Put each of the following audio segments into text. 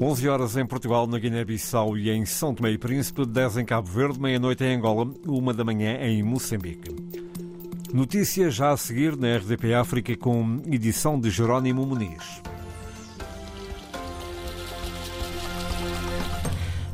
11 horas em Portugal, na Guiné-Bissau e em São Tomé e Príncipe, 10 em Cabo Verde, meia-noite em Angola, 1 da manhã em Moçambique. Notícias já a seguir na RDP África com edição de Jerónimo Moniz.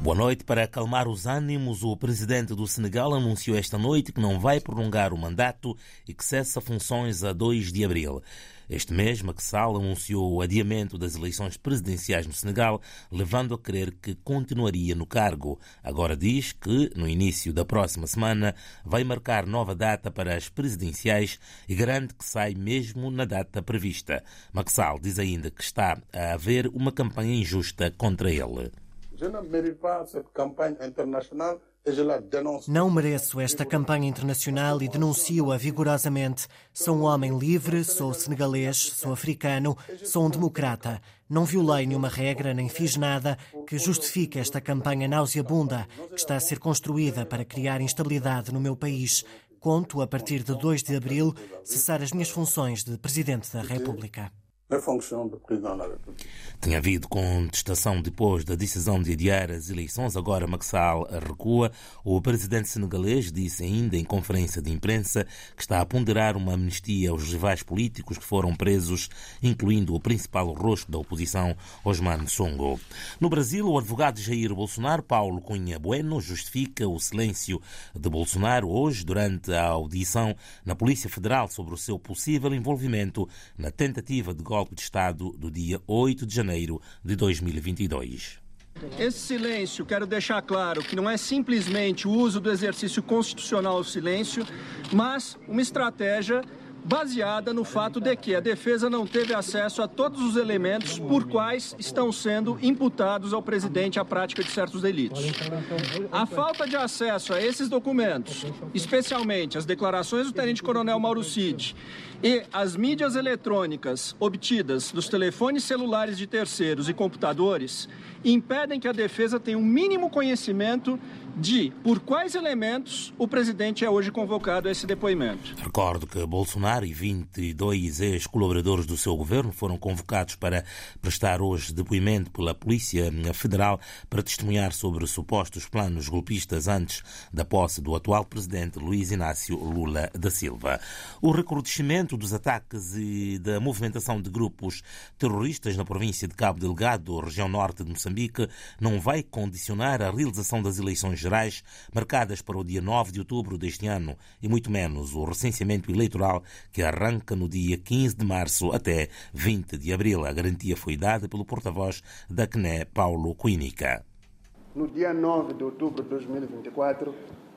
Boa noite. Para acalmar os ânimos, o presidente do Senegal anunciou esta noite que não vai prolongar o mandato e que cessa funções a 2 de abril. Este mês, Macky Sall anunciou o adiamento das eleições presidenciais no Senegal, levando a crer que continuaria no cargo. Agora diz que, no início da próxima semana, vai marcar nova data para as presidenciais e garante que sai mesmo na data prevista. Macky Sall diz ainda que está a haver uma campanha injusta contra ele. Não mereço esta campanha internacional e denuncio-a vigorosamente. Sou um homem livre, sou senegalês, sou africano, sou um democrata. Não violei nenhuma regra, nem fiz nada que justifique esta campanha nauseabunda que está a ser construída para criar instabilidade no meu país. Conto, a partir de 2 de abril, cessar as minhas funções de Presidente da República. Tinha havido contestação depois da decisão de adiar as eleições, agora Macky Sall recua. O presidente senegalês disse ainda em conferência de imprensa que está a ponderar uma amnistia aos rivais políticos que foram presos, incluindo o principal rosto da oposição, Ousmane Sonko. No Brasil, o advogado Jair Bolsonaro, Paulo Cunha Bueno, justifica o silêncio de Bolsonaro hoje durante a audição na Polícia Federal sobre o seu possível envolvimento na tentativa de golpe de Estado do dia 8 de janeiro de 2022. Esse silêncio, quero deixar claro que não é simplesmente o uso do exercício constitucional ao silêncio, mas uma estratégia baseada no fato de que a defesa não teve acesso a todos os elementos por quais estão sendo imputados ao presidente a prática de certos delitos. A falta de acesso a esses documentos, especialmente as declarações do tenente-coronel Mauro Cid e as mídias eletrônicas obtidas dos telefones celulares de terceiros e computadores, impedem que a defesa tenha um mínimo conhecimento de por quais elementos o presidente é hoje convocado a esse depoimento. Recordo que Bolsonaro e 22 ex-colaboradores do seu governo foram convocados para prestar hoje depoimento pela Polícia Federal para testemunhar sobre supostos planos golpistas antes da posse do atual presidente Luiz Inácio Lula da Silva. O recrudescimento dos ataques e da movimentação de grupos terroristas na província de Cabo Delgado, região norte de Moçambique, não vai condicionar a realização das eleições gerais marcadas para o dia 9 de outubro deste ano e muito menos o recenseamento eleitoral que arranca no dia 15 de março até 20 de abril. A garantia foi dada pelo porta-voz da CNE, Paulo Cuinica. No dia 9 de outubro de 2024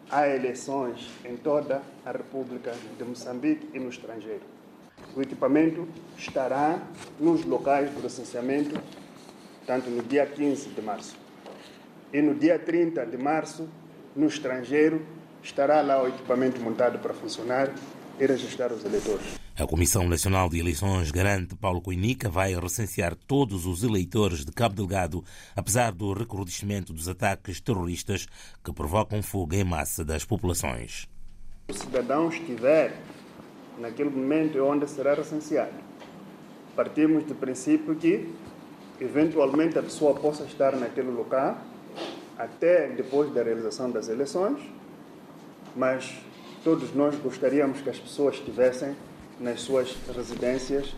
há eleições em toda a República de Moçambique e no estrangeiro. O equipamento estará nos locais do recenseamento tanto no dia 15 de março. E no dia 30 de março, no estrangeiro, estará lá o equipamento montado para funcionar e registrar os eleitores. A Comissão Nacional de Eleições garante que Paulo Cuinica vai recensear todos os eleitores de Cabo Delgado, apesar do recrudescimento dos ataques terroristas que provocam fuga em massa das populações. O cidadão estiver naquele momento onde será recenseado. Partimos do princípio que, eventualmente, a pessoa possa estar naquele local até depois da realização das eleições, mas todos nós gostaríamos que as pessoas estivessem nas suas residências.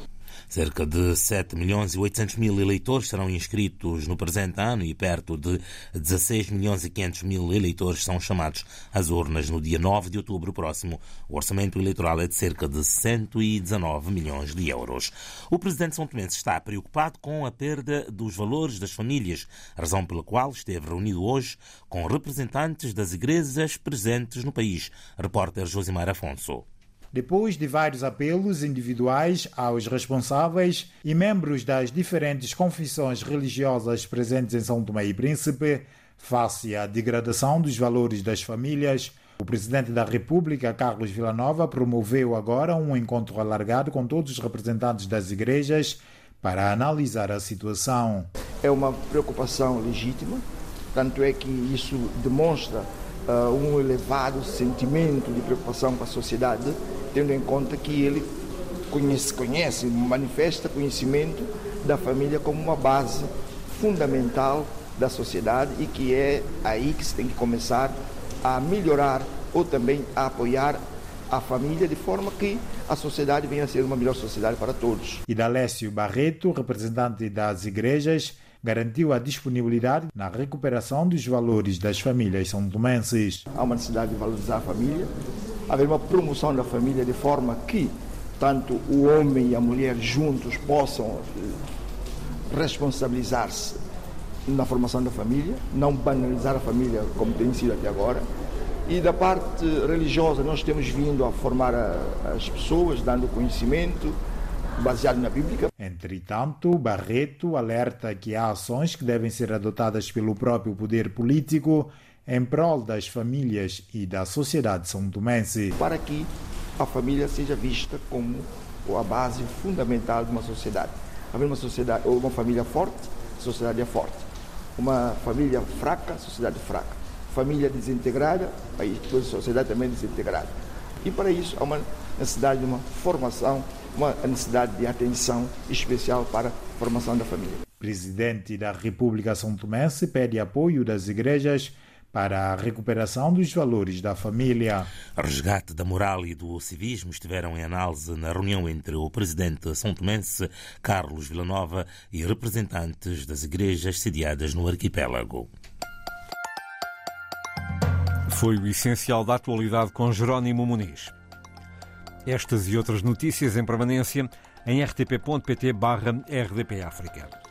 Cerca de 7 milhões e 800 mil eleitores serão inscritos no presente ano e perto de 16 milhões e 500 mil eleitores são chamados às urnas no dia 9 de outubro próximo. O orçamento eleitoral é de cerca de 119 milhões de euros. O presidente São Tomé está preocupado com a perda dos valores das famílias, razão pela qual esteve reunido hoje com representantes das igrejas presentes no país. Repórter Josimar Afonso. Depois de vários apelos individuais aos responsáveis e membros das diferentes confissões religiosas presentes em São Tomé e Príncipe, face à degradação dos valores das famílias, o presidente da República, Carlos Vila Nova, promoveu agora um encontro alargado com todos os representantes das igrejas para analisar a situação. É uma preocupação legítima, tanto é que isso demonstra um elevado sentimento de preocupação para a sociedade, tendo em conta que ele manifesta conhecimento da família como uma base fundamental da sociedade e que é aí que se tem que começar a melhorar ou também a apoiar a família, de forma que a sociedade venha a ser uma melhor sociedade para todos. Idalécio Barreto, representante das igrejas, garantiu a disponibilidade na recuperação dos valores das famílias são-tomenses. Há uma necessidade de valorizar a família, haver uma promoção da família de forma que tanto o homem e a mulher juntos possam responsabilizar-se na formação da família, não banalizar a família como tem sido até agora. E da parte religiosa, nós temos vindo a formar as pessoas, dando conhecimento baseado na Bíblia. Entretanto, Barreto alerta que há ações que devem ser adotadas pelo próprio poder político em prol das famílias e da sociedade são-tomense, para que a família seja vista como a base fundamental de uma sociedade. Haver uma sociedade ou uma família forte, a sociedade é forte. Uma família fraca, a sociedade é fraca. Família desintegrada, a sociedade também é desintegrada. E para isso há uma necessidade de uma formação, uma necessidade de atenção especial para a formação da família. O presidente da República são-tomense pede apoio das igrejas para a recuperação dos valores da família. O resgate da moral e do civismo estiveram em análise na reunião entre o presidente são-tomense, Carlos Vila Nova, e representantes das igrejas sediadas no arquipélago. Foi o essencial da atualidade com Jerónimo Moniz. Estas e outras notícias em permanência em rtp.pt/RDP África.